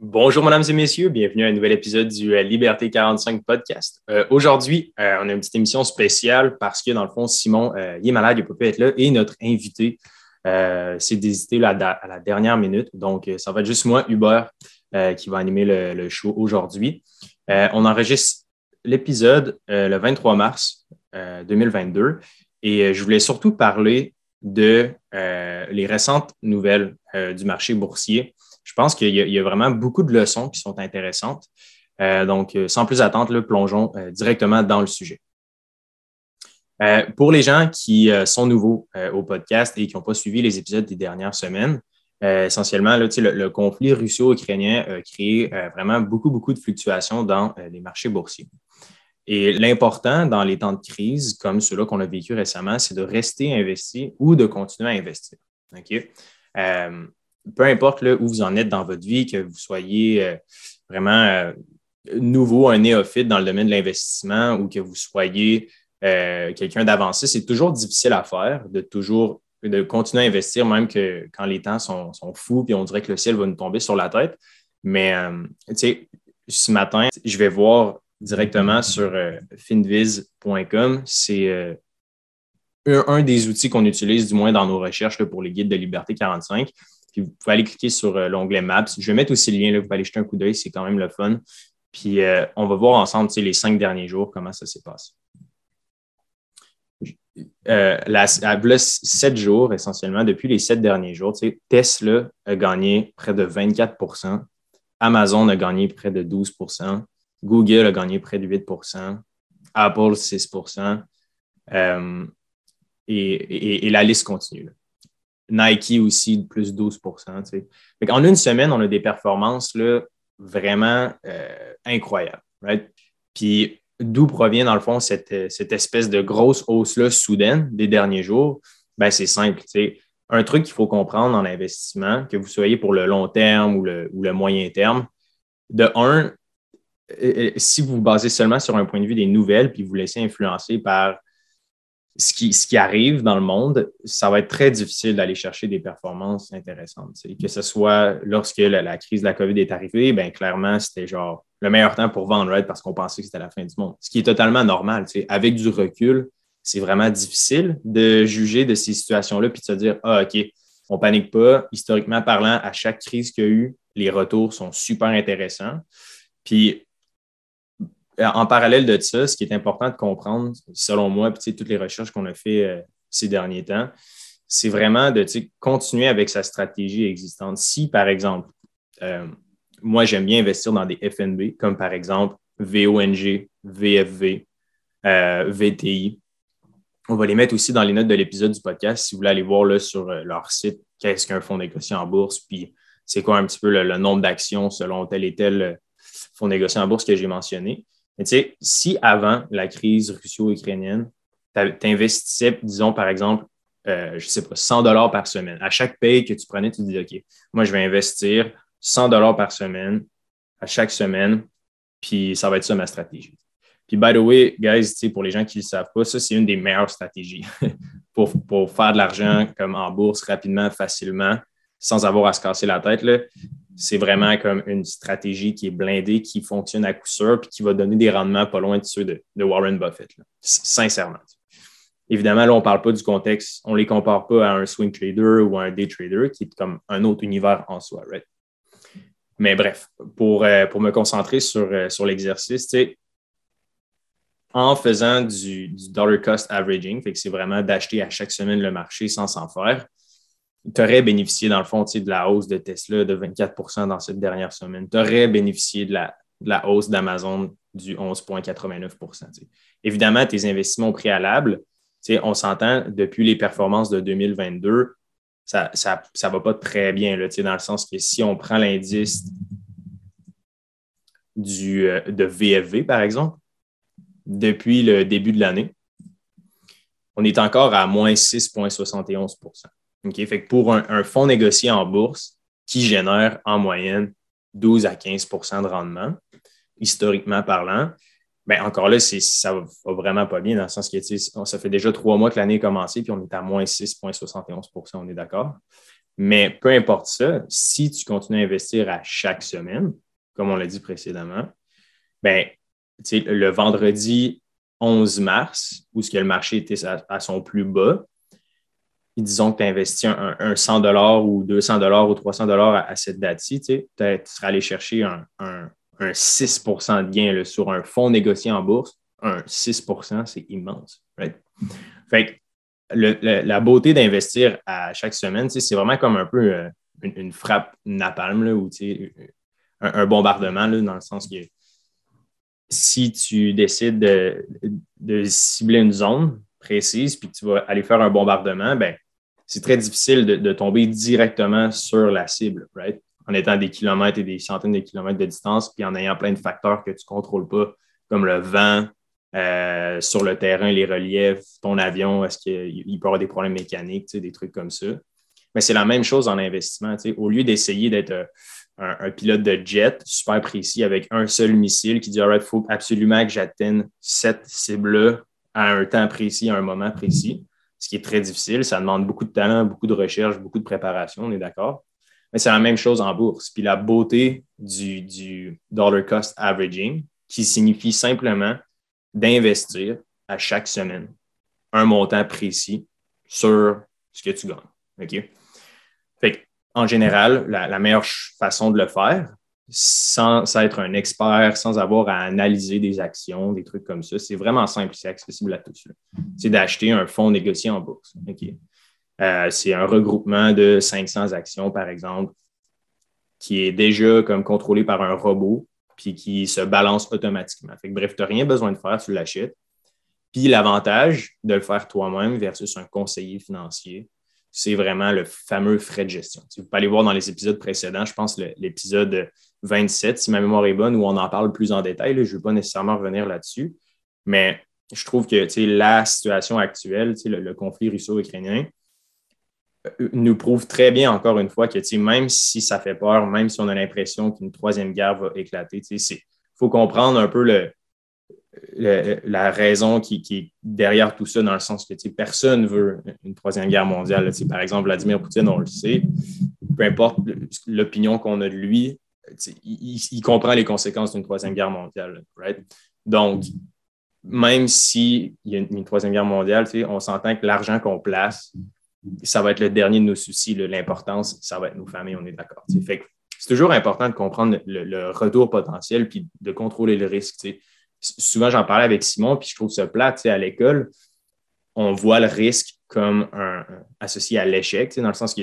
Bonjour, mesdames et messieurs. Bienvenue à un nouvel épisode du Liberté 45 podcast. Aujourd'hui, on a une petite émission spéciale parce que, dans le fond, Simon, il est malade, il n'a pas pu être là. Et notre invité s'est désisté à la dernière minute. Donc, ça va être juste moi, Hubert, qui va animer le show aujourd'hui. On enregistre l'épisode le 23 mars 2022. Et je voulais surtout parler de les récentes nouvelles du marché boursier. Je pense qu'il y a vraiment beaucoup de leçons qui sont intéressantes. Donc, sans plus attendre, plongeons directement dans le sujet. Pour les gens qui sont nouveaux au podcast et qui n'ont pas suivi les épisodes des dernières semaines, essentiellement, là, le conflit russo-ukrainien a créé vraiment beaucoup de fluctuations dans les marchés boursiers. Et l'important dans les temps de crise, comme ceux-là qu'on a vécu récemment, c'est de rester investi ou de continuer à investir. OK? Peu importe là, où vous en êtes dans votre vie, que vous soyez vraiment nouveau, un néophyte dans le domaine de l'investissement ou que vous soyez quelqu'un d'avancé, c'est toujours difficile à faire de continuer à investir, même que quand les temps sont fous et on dirait que le ciel va nous tomber sur la tête. Mais tu sais, ce matin, je vais voir directement sur finvis.com. C'est un des outils qu'on utilise, du moins dans nos recherches là, pour les guides de Liberté 45. Puis vous pouvez aller cliquer sur l'onglet Maps. Je vais mettre aussi le lien, là, vous pouvez aller jeter un coup d'œil, c'est quand même le fun. Puis on va voir ensemble les 5 derniers jours comment ça s'est passé. Là, 7 jours essentiellement, depuis les 7 derniers jours, Tesla a gagné près de 24%, Amazon a gagné près de 12%, Google a gagné près de 8%, Apple 6%, et la liste continue. Là. Nike aussi, plus 12%. Tu sais. En une semaine, on a des performances là, vraiment incroyables. Right? Puis d'où provient, dans le fond, cette espèce de grosse hausse-là soudaine des derniers jours? Ben, c'est simple. Tu sais. Un truc qu'il faut comprendre en investissement, que vous soyez pour le long terme ou le moyen terme, de un, si vous vous basez seulement sur un point de vue des nouvelles puis vous laissez influencer par ce qui arrive dans le monde, ça va être très difficile d'aller chercher des performances intéressantes. T'sais. Que ce soit lorsque la crise de la COVID est arrivée, bien clairement, c'était genre le meilleur temps pour vendre, right, parce qu'on pensait que c'était la fin du monde. Ce qui est totalement normal. T'sais. Avec du recul, c'est vraiment difficile de juger de ces situations-là puis de se dire « Ah, OK, on panique pas. » Historiquement parlant, à chaque crise qu'il y a eu, les retours sont super intéressants. Puis, en parallèle de ça, ce qui est important de comprendre, selon moi, puis toutes les recherches qu'on a fait ces derniers temps, c'est vraiment de continuer avec sa stratégie existante. Si, par exemple, moi, j'aime bien investir dans des FNB, comme par exemple VONG, VFV, VTI. On va les mettre aussi dans les notes de l'épisode du podcast, si vous voulez aller voir là, sur leur site, qu'est-ce qu'un fonds négocié en bourse, puis c'est quoi un petit peu le nombre d'actions selon tel et tel fonds négocié en bourse que j'ai mentionné. Mais tu sais, si avant la crise russo-ukrainienne, tu investissais, disons par exemple, je ne sais pas, 100 $ par semaine. À chaque paye que tu prenais, tu te dis, OK, moi, je vais investir 100 $ par semaine, à chaque semaine, puis ça va être ça ma stratégie. Puis, by the way, guys, tu sais, pour les gens qui ne le savent pas, ça, c'est une des meilleures stratégies pour faire de l'argent comme en bourse rapidement, facilement, sans avoir à se casser la tête, là. C'est vraiment comme une stratégie qui est blindée, qui fonctionne à coup sûr puis qui va donner des rendements pas loin de ceux de Warren Buffett, là, sincèrement. Évidemment, là, on ne parle pas du contexte, on ne les compare pas à un swing trader ou à un day trader qui est comme un autre univers en soi, right? Mais bref, pour me concentrer sur l'exercice, tu sais, en faisant du dollar cost averaging, fait que c'est vraiment d'acheter à chaque semaine le marché sans s'en faire, tu aurais bénéficié, dans le fond, de la hausse de Tesla de 24% dans cette dernière semaine. Tu aurais bénéficié de la hausse d'Amazon du 11,89%. T'sais. Évidemment, tes investissements préalables, on s'entend, depuis les performances de 2022, ça va pas très bien, là, dans le sens que si on prend l'indice de VFV, par exemple, depuis le début de l'année, on est encore à moins 6,71%. Okay, fait que pour un fonds négocié en bourse qui génère en moyenne 12 à 15 % de rendement, historiquement parlant, bien encore là, ça ne va vraiment pas bien dans le sens que ça fait déjà 3 mois que l'année a commencé puis on est à moins 6,71 %, on est d'accord. Mais peu importe ça, si tu continues à investir à chaque semaine, comme on l'a dit précédemment, bien, le vendredi 11 mars, où ce que le marché était à son plus bas, disons que tu investis un 100 $ ou 200 $ ou 300 $ à cette date-ci, tu seras allé chercher un 6 % de gain là, sur un fonds négocié en bourse. Un 6 % c'est immense. Right? Fait que la beauté d'investir à chaque semaine, c'est vraiment comme un peu une frappe napalm là, ou un bombardement là, dans le sens que si tu décides de cibler une zone précise puis que tu vas aller faire un bombardement, ben c'est très difficile de tomber directement sur la cible, right? En étant des kilomètres et des centaines de kilomètres de distance puis en ayant plein de facteurs que tu ne contrôles pas, comme le vent, sur le terrain, les reliefs, ton avion, est-ce qu'il peut avoir des problèmes mécaniques, des trucs comme ça. Mais c'est la même chose en investissement. T'sais. Au lieu d'essayer d'être un pilote de jet super précis avec un seul missile qui dit « All right, il faut absolument que j'atteigne cette cible-là à un temps précis, à un moment précis », ce qui est très difficile. Ça demande beaucoup de talent, beaucoup de recherche, beaucoup de préparation, on est d'accord. Mais c'est la même chose en bourse. Puis la beauté du dollar cost averaging, qui signifie simplement d'investir à chaque semaine un montant précis sur ce que tu gagnes. Okay? Fait en général, la meilleure façon de le faire, sans être un expert, sans avoir à analyser des actions, des trucs comme ça, c'est vraiment simple, c'est accessible à tous. C'est d'acheter un fonds négocié en bourse. Okay? C'est un regroupement de 500 actions, par exemple, qui est déjà comme contrôlé par un robot puis qui se balance automatiquement. Fait que, bref, tu n'as rien besoin de faire, tu l'achètes. Puis l'avantage de le faire toi-même versus un conseiller financier, c'est vraiment le fameux frais de gestion. Si vous pouvez aller voir dans les épisodes précédents, je pense l'épisode 27, si ma mémoire est bonne, où on en parle plus en détail. Là, je ne veux pas nécessairement revenir là-dessus, mais je trouve que la situation actuelle, le conflit russo-ukrainien, nous prouve très bien, encore une fois, que même si ça fait peur, même si on a l'impression qu'une troisième guerre va éclater, il faut comprendre un peu la raison qui est derrière tout ça, dans le sens que personne ne veut une troisième guerre mondiale. Là, par exemple, Vladimir Poutine, on le sait, peu importe l'opinion qu'on a de lui, il comprend les conséquences d'une troisième guerre mondiale. Right? Donc, même s'il y a une troisième guerre mondiale, on s'entend que l'argent qu'on place, ça va être le dernier de nos soucis. L'importance, ça va être nos familles, on est d'accord. Fait que c'est toujours important de comprendre le retour potentiel puis de contrôler le risque. T'sais. Souvent, j'en parlais avec Simon, puis je trouve ça plat. À l'école, on voit le risque comme associé à l'échec, dans le sens que,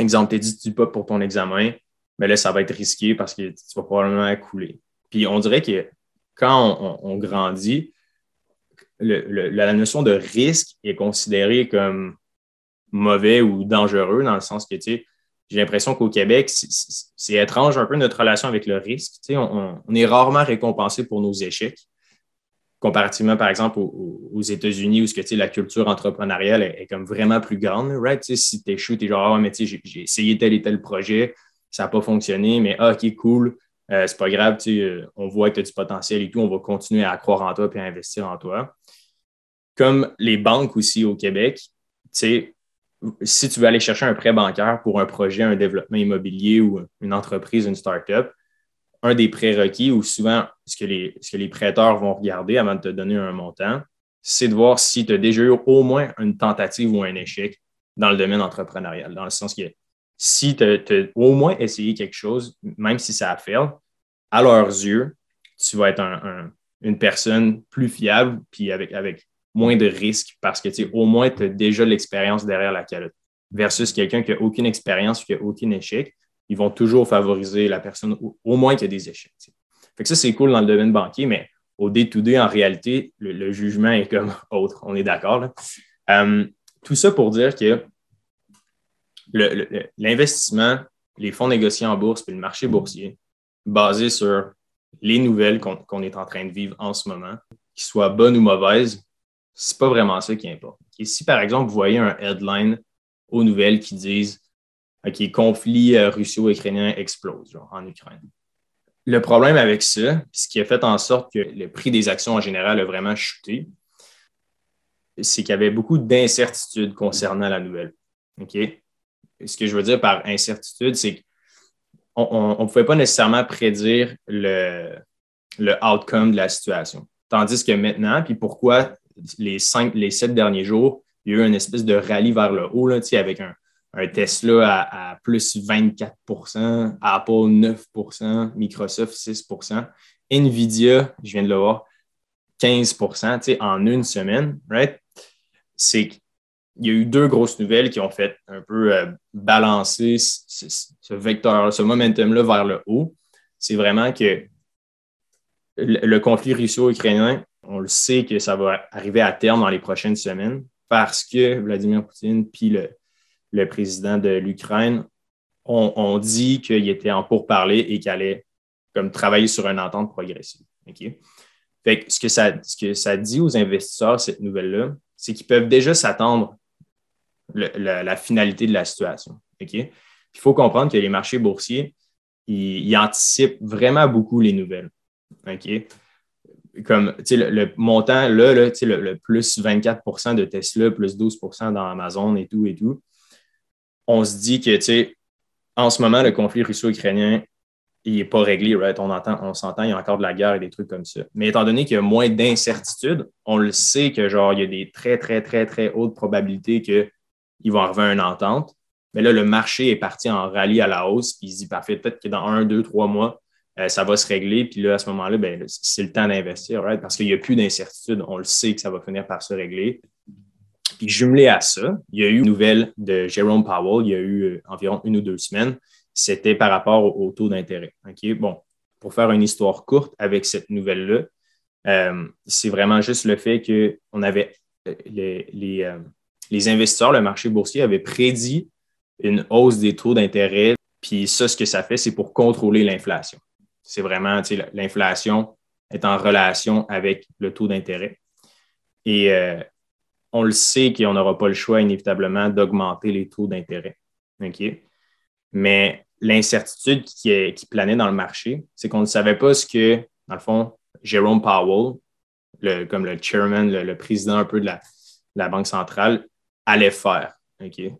exemple, tu pas pour ton examen, mais là, ça va être risqué parce que tu vas probablement couler. Puis on dirait que quand on grandit, la notion de risque est considérée comme mauvais ou dangereux, dans le sens que, j'ai l'impression qu'au Québec, c'est étrange un peu notre relation avec le risque. On est rarement récompensé pour nos échecs, comparativement, par exemple, aux États-Unis, où que, la culture entrepreneuriale est comme vraiment plus grande. Right? Si tu échoues, tu es genre, ah, mais j'ai essayé tel et tel projet, ça n'a pas fonctionné, mais ah, OK, cool, c'est pas grave, on voit que tu as du potentiel et tout, on va continuer à croire en toi et à investir en toi. Comme les banques aussi au Québec, si tu veux aller chercher un prêt bancaire pour un projet, un développement immobilier ou une entreprise, une start-up, un des prérequis ou souvent ce que les prêteurs vont regarder avant de te donner un montant, c'est de voir si tu as déjà eu au moins une tentative ou un échec dans le domaine entrepreneurial. Dans le sens que si tu as au moins essayé quelque chose, même si ça a fail, à leurs yeux, tu vas être une personne plus fiable puis avec moins de risques parce que, au moins, tu as déjà l'expérience derrière la calotte. Versus quelqu'un qui n'a aucune expérience ou qui n'a aucun échec, ils vont toujours favoriser la personne au moins qui a des échecs. Fait que ça, c'est cool dans le domaine banquier, mais au day-to-day, en réalité, le jugement est comme autre. On est d'accord, là. Tout ça pour dire que l'investissement, les fonds négociés en bourse puis le marché boursier, basé sur les nouvelles qu'on est en train de vivre en ce moment, qu'ils soient bonnes ou mauvaises, c'est pas vraiment ça qui importe. Et si, par exemple, vous voyez un headline aux nouvelles qui disent « OK, conflit russo-ukrainien explose genre, en Ukraine », le problème avec ça, ce qui a fait en sorte que le prix des actions en général a vraiment chuté, c'est qu'il y avait beaucoup d'incertitudes concernant la nouvelle. Okay? ce que je veux dire par incertitude, c'est qu'on ne pouvait pas nécessairement prédire le outcome de la situation. Tandis que maintenant, puis pourquoi les sept derniers jours, il y a eu une espèce de rallye vers le haut, là, avec un Tesla à plus 24%, Apple 9%, Microsoft 6%, Nvidia, je viens de le voir, 15% en une semaine, right? C'est qu'il y a eu deux grosses nouvelles qui ont fait un peu balancer ce vecteur, ce momentum-là vers le haut. C'est vraiment que le conflit russo-ukrainien, on le sait que ça va arriver à terme dans les prochaines semaines parce que Vladimir Poutine puis le président de l'Ukraine ont dit qu'il était en pourparlers et qu'il allait comme travailler sur une entente progressive. Okay? Fait que ce que ça dit aux investisseurs, cette nouvelle-là, c'est qu'ils peuvent déjà s'attendre la finalité de la situation. Okay? Il faut comprendre que les marchés boursiers, ils anticipent vraiment beaucoup les nouvelles. Okay? Comme le montant, là le plus 24% de Tesla, plus 12% dans Amazon et tout, on se dit que en ce moment, le conflit russo-ukrainien, il n'est pas réglé, right? On s'entend, il y a encore de la guerre et des trucs comme ça. Mais étant donné qu'il y a moins d'incertitudes, on le sait que genre il y a des très, très, très, très hautes probabilités qu'ils vont arriver à une entente. Mais là, le marché est parti en rallye à la hausse, puis il se dit parfait, peut-être que dans 1, 2, 3 mois, ça va se régler. Puis là, à ce moment-là, bien, c'est le temps d'investir, right? Parce qu'il n'y a plus d'incertitudes. On le sait que ça va finir par se régler. Puis jumelé à ça, il y a eu une nouvelle de Jerome Powell, il y a eu environ 1 ou 2 semaines. C'était par rapport au taux d'intérêt. Okay? Bon, pour faire une histoire courte avec cette nouvelle-là, c'est vraiment juste le fait que on avait les investisseurs, le marché boursier avait prédit une hausse des taux d'intérêt. Puis ça, ce que ça fait, c'est pour contrôler l'inflation. C'est vraiment, tu sais, l'inflation est en relation avec le taux d'intérêt. Et on le sait qu'on n'aura pas le choix inévitablement d'augmenter les taux d'intérêt. OK? Mais l'incertitude qui planait dans le marché, c'est qu'on ne savait pas ce que, dans le fond, Jerome Powell, comme le chairman, le président un peu de la Banque centrale, allait faire. Okay?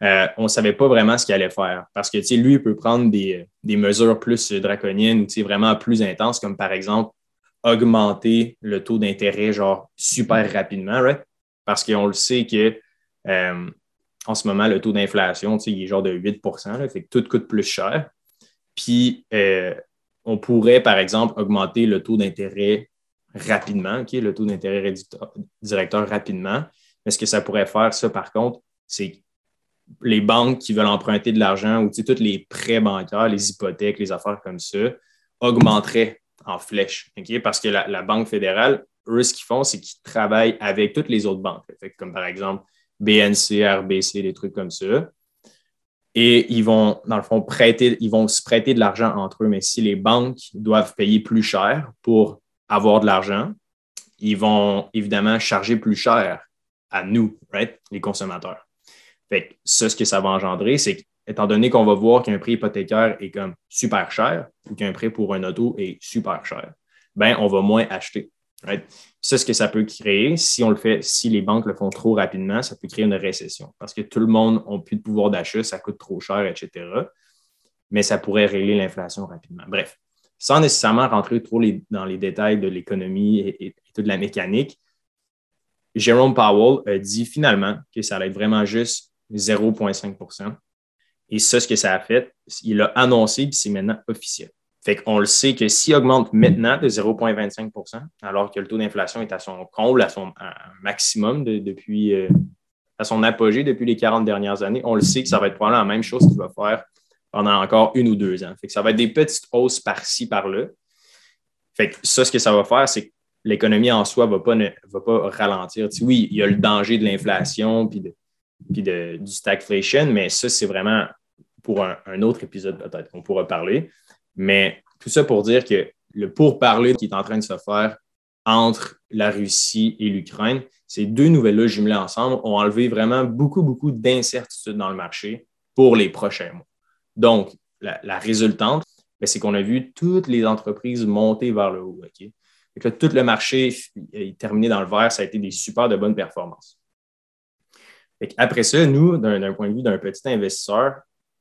On ne savait pas vraiment ce qu'il allait faire parce que lui, il peut prendre des mesures plus draconiennes ou vraiment plus intenses, comme par exemple augmenter le taux d'intérêt genre super rapidement, right? Parce qu'on le sait que... en ce moment, le taux d'inflation, il est genre de 8%, là, fait que tout coûte plus cher. Puis, on pourrait, par exemple, augmenter le taux d'intérêt rapidement, okay? Le taux d'intérêt directeur rapidement. Mais ce que ça pourrait faire, ça, par contre, c'est que les banques qui veulent emprunter de l'argent ou tous les prêts bancaires, les hypothèques, les affaires comme ça, augmenteraient en flèche. Okay? Parce que la Banque fédérale, eux, ce qu'ils font, c'est qu'ils travaillent avec toutes les autres banques. Fait que, comme par exemple, BNC, RBC, des trucs comme ça. Et ils vont, dans le fond, ils vont se prêter de l'argent entre eux. Mais si les banques doivent payer plus cher pour avoir de l'argent, ils vont évidemment charger plus cher à nous, right? Les consommateurs. Fait que ça, ce que ça va engendrer, c'est qu'étant donné qu'on va voir qu'un prêt hypothécaire est comme super cher ou qu'un prêt pour un auto est super cher, bien, on va moins acheter. Right? Ça, ce que ça peut créer, si les banques le font trop rapidement, ça peut créer une récession parce que tout le monde n'a plus de pouvoir d'achat, ça coûte trop cher, etc. Mais ça pourrait régler l'inflation rapidement. Bref, sans nécessairement rentrer trop dans les détails de l'économie et toute la mécanique, Jerome Powell a dit finalement que ça allait être vraiment juste 0,5%. Et ça, ce que ça a fait, il a annoncé puis c'est maintenant officiel. Fait qu'on le sait que s'il augmente maintenant de 0,25 alors que le taux d'inflation est à son comble, à un maximum depuis, à son apogée depuis les 40 dernières années, on le sait que ça va être probablement la même chose qu'il va faire pendant encore 1 ou 2 ans. Fait que ça va être des petites hausses par-ci, par-là. Fait que ça, ce que ça va faire, c'est que l'économie en soi ne va pas ralentir. T'sais, oui, il y a le danger de l'inflation puis du stagflation, mais ça, c'est vraiment pour un autre épisode peut-être qu'on pourra parler. Mais tout ça pour dire que le pourparler qui est en train de se faire entre la Russie et l'Ukraine, ces deux nouvelles-là jumelées ensemble ont enlevé vraiment beaucoup, beaucoup d'incertitudes dans le marché pour les prochains mois. Donc, la résultante, bien, c'est qu'on a vu toutes les entreprises monter vers le haut. Okay? Donc là, tout le marché est terminé dans le vert, ça a été des super de bonnes performances. Après ça, nous, d'un point de vue d'un petit investisseur,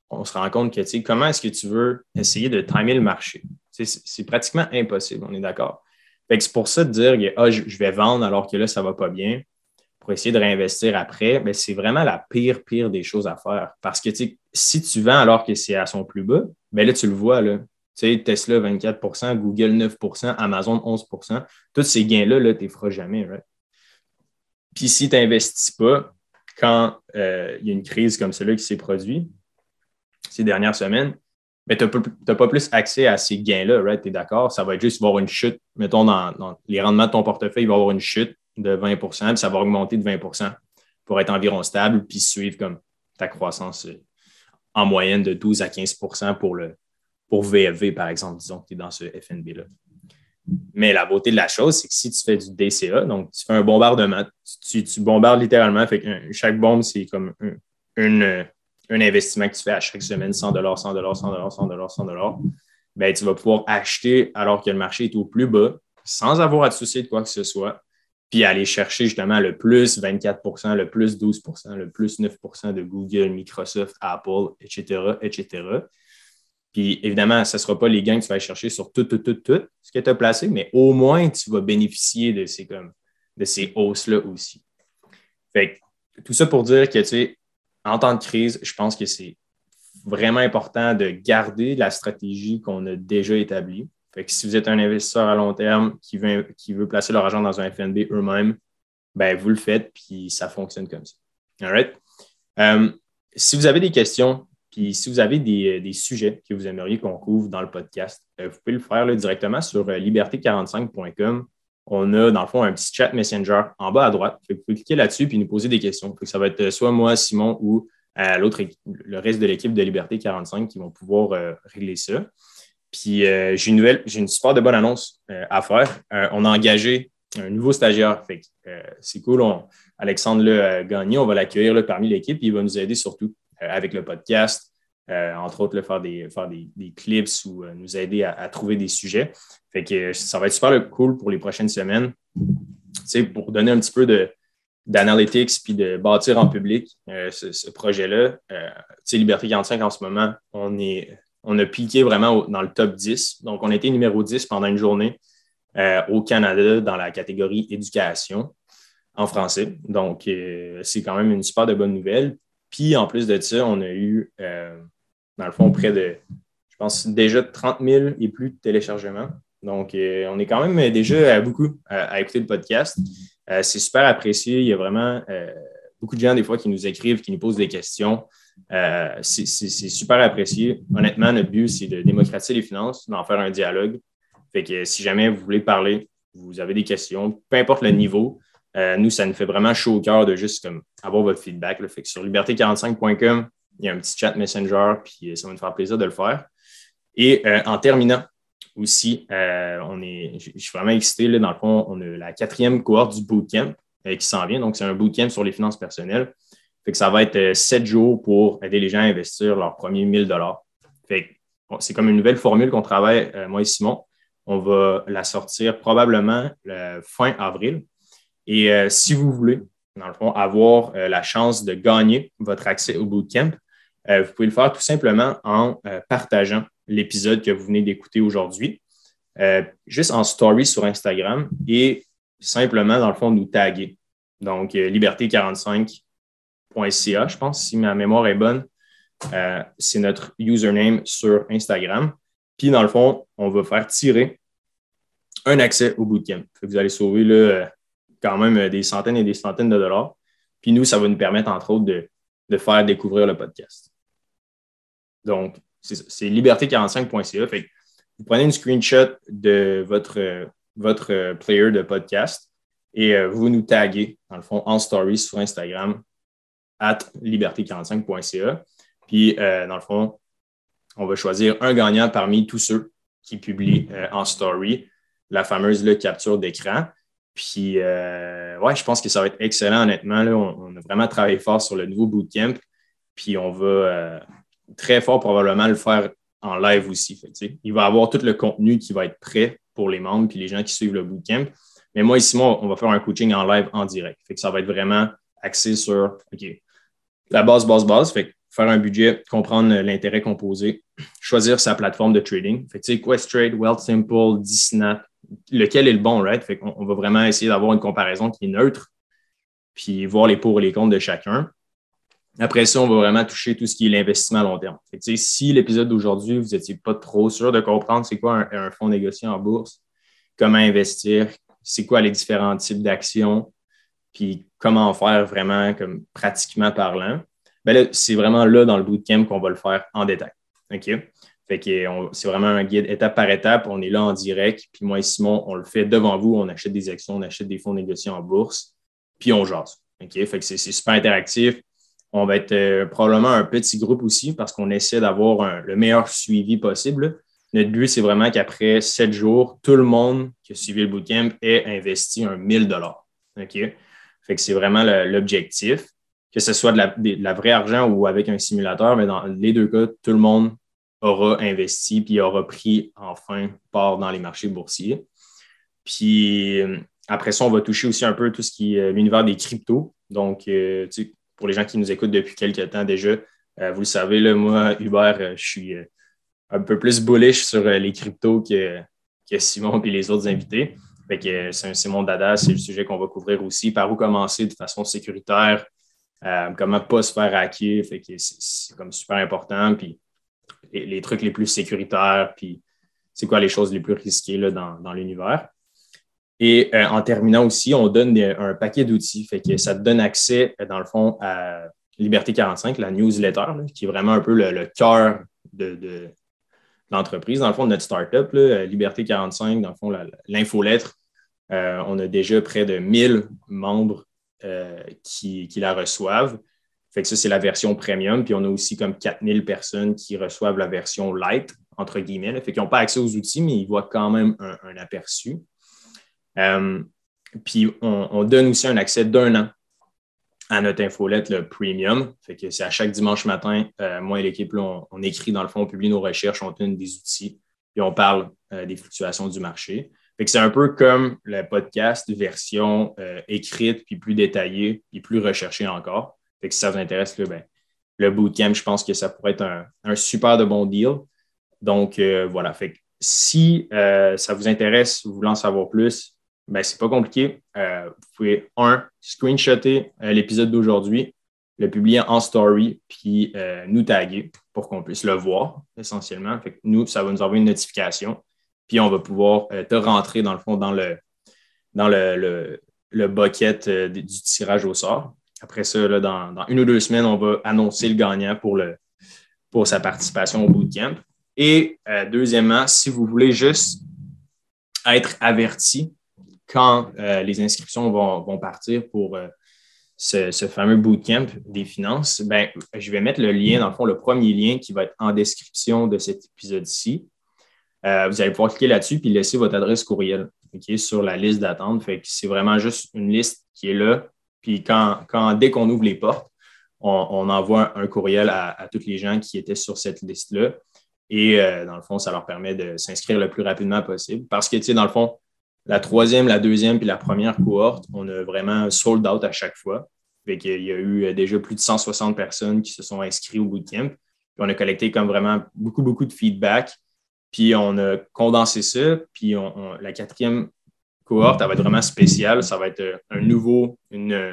on se rend compte que, tu sais, comment est-ce que tu veux essayer de timer le marché? C'est pratiquement impossible, on est d'accord. Fait que c'est pour ça de dire que je vais vendre alors que là, ça ne va pas bien pour essayer de réinvestir après, bien, c'est vraiment la pire des choses à faire. Parce que, tu sais, si tu vends alors que c'est à son plus bas, bien là, tu le vois, là. Tu sais, Tesla, 24%, Google, 9%, Amazon, 11%. Tous ces gains-là, là, tu ne feras jamais, right? Puis si tu n'investis pas, quand il y a une crise comme celle-là qui s'est produite ces dernières semaines, mais tu n'as pas plus accès à ces gains-là, right? Tu es d'accord? Ça va être juste, il va y avoir une chute. Mettons, dans les rendements de ton portefeuille, il va y avoir une chute de 20 %, puis ça va augmenter de 20 % pour être environ stable, puis suivre comme ta croissance en moyenne de 12 à 15 % pour VFV, par exemple, disons que tu es dans ce FNB-là. Mais la beauté de la chose, c'est que si tu fais du DCA, donc tu fais un bombardement, tu bombardes littéralement, fait que chaque bombe, c'est comme un investissement que tu fais à chaque semaine, 100 $, 100 $, 100 $, 100 $, 100 $, bien, tu vas pouvoir acheter alors que le marché est au plus bas, sans avoir à te soucier de quoi que ce soit, puis aller chercher justement le plus 24%, le plus 12%, le plus 9% de Google, Microsoft, Apple, etc., etc. Puis évidemment, ce ne sera pas les gains que tu vas aller chercher sur tout ce que tu as placé, mais au moins, tu vas bénéficier de ces hausses-là aussi. Fait que, tout ça pour dire que, tu sais, en temps de crise, je pense que c'est vraiment important de garder la stratégie qu'on a déjà établie. Fait que si vous êtes un investisseur à long terme qui veut placer leur argent dans un FNB eux-mêmes, ben vous le faites, puis ça fonctionne comme ça. All right? Si vous avez des questions, puis si vous avez des sujets que vous aimeriez qu'on couvre dans le podcast, vous pouvez le faire là, directement sur liberté45.com. On a, dans le fond, un petit chat Messenger en bas à droite. Vous pouvez cliquer là-dessus puis nous poser des questions. Ça va être soit moi, Simon ou le reste de l'équipe de Liberté 45 qui vont pouvoir régler ça. Puis j'ai une super de bonne annonce à faire. On a engagé un nouveau stagiaire. Fait que, c'est cool. Alexandre Gagné, on va l'accueillir là, parmi l'équipe. Il va nous aider surtout avec le podcast, entre autres, là, faire des clips ou nous aider à trouver des sujets. Fait que ça va être super cool pour les prochaines semaines. Tu sais, pour donner un petit peu d'analytics puis de bâtir en public ce projet-là. Tu sais, Liberté 45, en ce moment, on a piqué vraiment dans le top 10. Donc, on a été numéro 10 pendant une journée au Canada dans la catégorie éducation en français. Donc, c'est quand même une super de bonne nouvelle. Puis, en plus de ça, on a eu, dans le fond, près de, je pense, déjà 30 000 et plus de téléchargements. Donc, on est quand même déjà beaucoup à écouter le podcast. C'est super apprécié. Il y a vraiment beaucoup de gens, des fois, qui nous écrivent, qui nous posent des questions. C'est super apprécié. Honnêtement, notre but, c'est de démocratiser les finances, d'en faire un dialogue. Fait que si jamais vous voulez parler, vous avez des questions, peu importe le niveau, nous, ça nous fait vraiment chaud au cœur de juste comme, avoir votre feedback. Là. Fait que sur liberté45.com, il y a un petit chat Messenger, puis ça va nous faire plaisir de le faire. Et en terminant, aussi, je suis vraiment excité. Là, dans le fond, on a la 4e cohorte du bootcamp qui s'en vient. Donc, c'est un bootcamp sur les finances personnelles. Fait que ça va être 7 jours pour aider les gens à investir leurs premiers 1000 $. Fait que, bon, c'est comme une nouvelle formule qu'on travaille, moi et Simon. On va la sortir probablement fin avril. Et si vous voulez, dans le fond, avoir la chance de gagner votre accès au bootcamp, vous pouvez le faire tout simplement en partageant l'épisode que vous venez d'écouter aujourd'hui, juste en story sur Instagram et simplement, dans le fond, nous taguer. Donc, liberté45.ca, je pense, si ma mémoire est bonne, c'est notre username sur Instagram. Puis, dans le fond, on va faire tirer un accès au bootcamp. Vous allez sauver là, quand même des centaines et des centaines de dollars. Puis nous, ça va nous permettre, entre autres, de faire découvrir le podcast. Donc, c'est liberté45.ca. Fait que vous prenez une screenshot de votre player de podcast et vous nous taguez, dans le fond, en story sur Instagram @liberté45.ca. Puis, dans le fond, on va choisir un gagnant parmi tous ceux qui publient en story la fameuse là, capture d'écran. Puis, ouais, je pense que ça va être excellent, honnêtement. Là, on a vraiment travaillé fort sur le nouveau bootcamp. Puis, on va... très fort probablement le faire en live aussi. Fait, il va y avoir tout le contenu qui va être prêt pour les membres puis les gens qui suivent le bootcamp. Mais moi et Simon, on va faire un coaching en live en direct. Fait que ça va être vraiment axé sur OK, la base. Fait que faire un budget, comprendre l'intérêt composé, choisir sa plateforme de trading. Fait que tu sais, Questrade, Wealthsimple, Disnap, lequel est le bon, right? Fait qu'on va vraiment essayer d'avoir une comparaison qui est neutre, puis voir les pour et les contre de chacun. Après ça, on va vraiment toucher tout ce qui est l'investissement à long terme. Fait que, tu sais, si l'épisode d'aujourd'hui, vous n'étiez pas trop sûr de comprendre c'est quoi un fonds négocié en bourse, comment investir, c'est quoi les différents types d'actions, puis comment faire vraiment comme pratiquement parlant, bien là, c'est vraiment là dans le bootcamp qu'on va le faire en détail. OK? Fait que c'est vraiment un guide étape par étape. On est là en direct, puis moi et Simon, on le fait devant vous. On achète des actions, on achète des fonds négociés en bourse, puis on jase. OK? Fait que c'est super interactif. On va être probablement un petit groupe aussi parce qu'on essaie d'avoir le meilleur suivi possible. Notre but, c'est vraiment qu'après 7 jours, tout le monde qui a suivi le bootcamp ait investi un 1000$. OK? Fait que c'est vraiment l'objectif, que ce soit de la vraie argent ou avec un simulateur, mais dans les deux cas, tout le monde aura investi puis aura pris enfin part dans les marchés boursiers. Puis après ça, on va toucher aussi un peu tout ce qui est l'univers des cryptos. Donc, tu sais, pour les gens qui nous écoutent depuis quelques temps déjà, vous le savez, là, moi, Hubert, je suis un peu plus bullish sur les cryptos que Simon et les autres invités. Fait que c'est mon dada, c'est le sujet qu'on va couvrir aussi. Par où commencer de façon sécuritaire, comment pas se faire hacker. Fait que c'est comme super important. Puis les trucs les plus sécuritaires, puis c'est quoi les choses les plus risquées là, dans l'univers. Et en terminant aussi, on donne un paquet d'outils. Fait que ça te donne accès, dans le fond, à Liberté 45, la newsletter, là, qui est vraiment un peu le cœur de l'entreprise. Dans le fond, notre startup, là, Liberté 45, dans le fond, l'infolettre, on a déjà près de 1000 membres qui la reçoivent. Fait que ça, c'est la version premium. Puis on a aussi comme 4000 personnes qui reçoivent la version light, entre guillemets. Là. Fait qu'ils n'ont pas accès aux outils, mais ils voient quand même un aperçu. Puis on donne aussi un accès d'1 an à notre infolette, le premium. Fait que c'est à chaque dimanche matin, moi et l'équipe, là, on écrit dans le fond, on publie nos recherches, on donne des outils, puis on parle des fluctuations du marché. Fait que c'est un peu comme le podcast version écrite, puis plus détaillée, puis plus recherchée encore. Fait que si ça vous intéresse, là, ben, le bootcamp, je pense que ça pourrait être un super de bon deal. Donc, voilà. Fait que si ça vous intéresse, vous voulez en savoir plus, ben, c'est pas compliqué. Vous pouvez, screenshotter l'épisode d'aujourd'hui, le publier en story, puis nous taguer pour qu'on puisse le voir essentiellement. Fait que nous, ça va nous envoyer une notification, puis on va pouvoir te rentrer dans le fond dans le bucket du tirage au sort. Après ça, là, dans 1 ou 2 semaines, on va annoncer le gagnant pour sa participation au bootcamp. Et deuxièmement, si vous voulez juste être averti quand les inscriptions vont partir pour ce fameux bootcamp des finances, ben, je vais mettre le lien, dans le fond, le premier lien qui va être en description de cet épisode-ci. Vous allez pouvoir cliquer là-dessus puis laisser votre adresse courriel, okay, sur la liste d'attente. Fait que c'est vraiment juste une liste qui est là. Puis dès qu'on ouvre les portes, on envoie un courriel à toutes les gens qui étaient sur cette liste-là. Et dans le fond, ça leur permet de s'inscrire le plus rapidement possible. Parce que, tu sais, dans le fond, la 3e, la 2e puis la première cohorte, on a vraiment sold out à chaque fois. Fait qu'il y a eu déjà plus de 160 personnes qui se sont inscrites au bootcamp. Puis on a collecté comme vraiment beaucoup, beaucoup de feedback. Puis on a condensé ça. Puis la 4e cohorte, elle va être vraiment spéciale. Ça va être une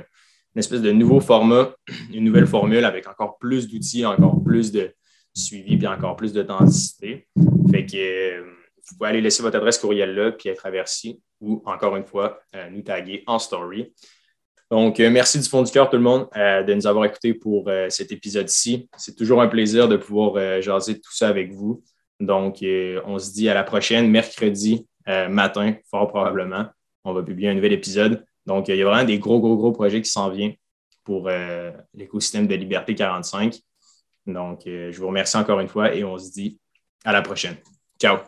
espèce de nouveau format, une nouvelle formule avec encore plus d'outils, encore plus de suivi puis encore plus d'authenticité. Fait que vous pouvez aller laisser votre adresse courriel là puis être averti ou, encore une fois, nous taguer en story. Donc, merci du fond du cœur, tout le monde, de nous avoir écoutés pour cet épisode-ci. C'est toujours un plaisir de pouvoir jaser tout ça avec vous. Donc, on se dit à la prochaine, mercredi matin, fort probablement. On va publier un nouvel épisode. Donc, il y a vraiment des gros projets qui s'en viennent pour l'écosystème de Liberté 45. Donc, je vous remercie encore une fois et on se dit à la prochaine. Ciao!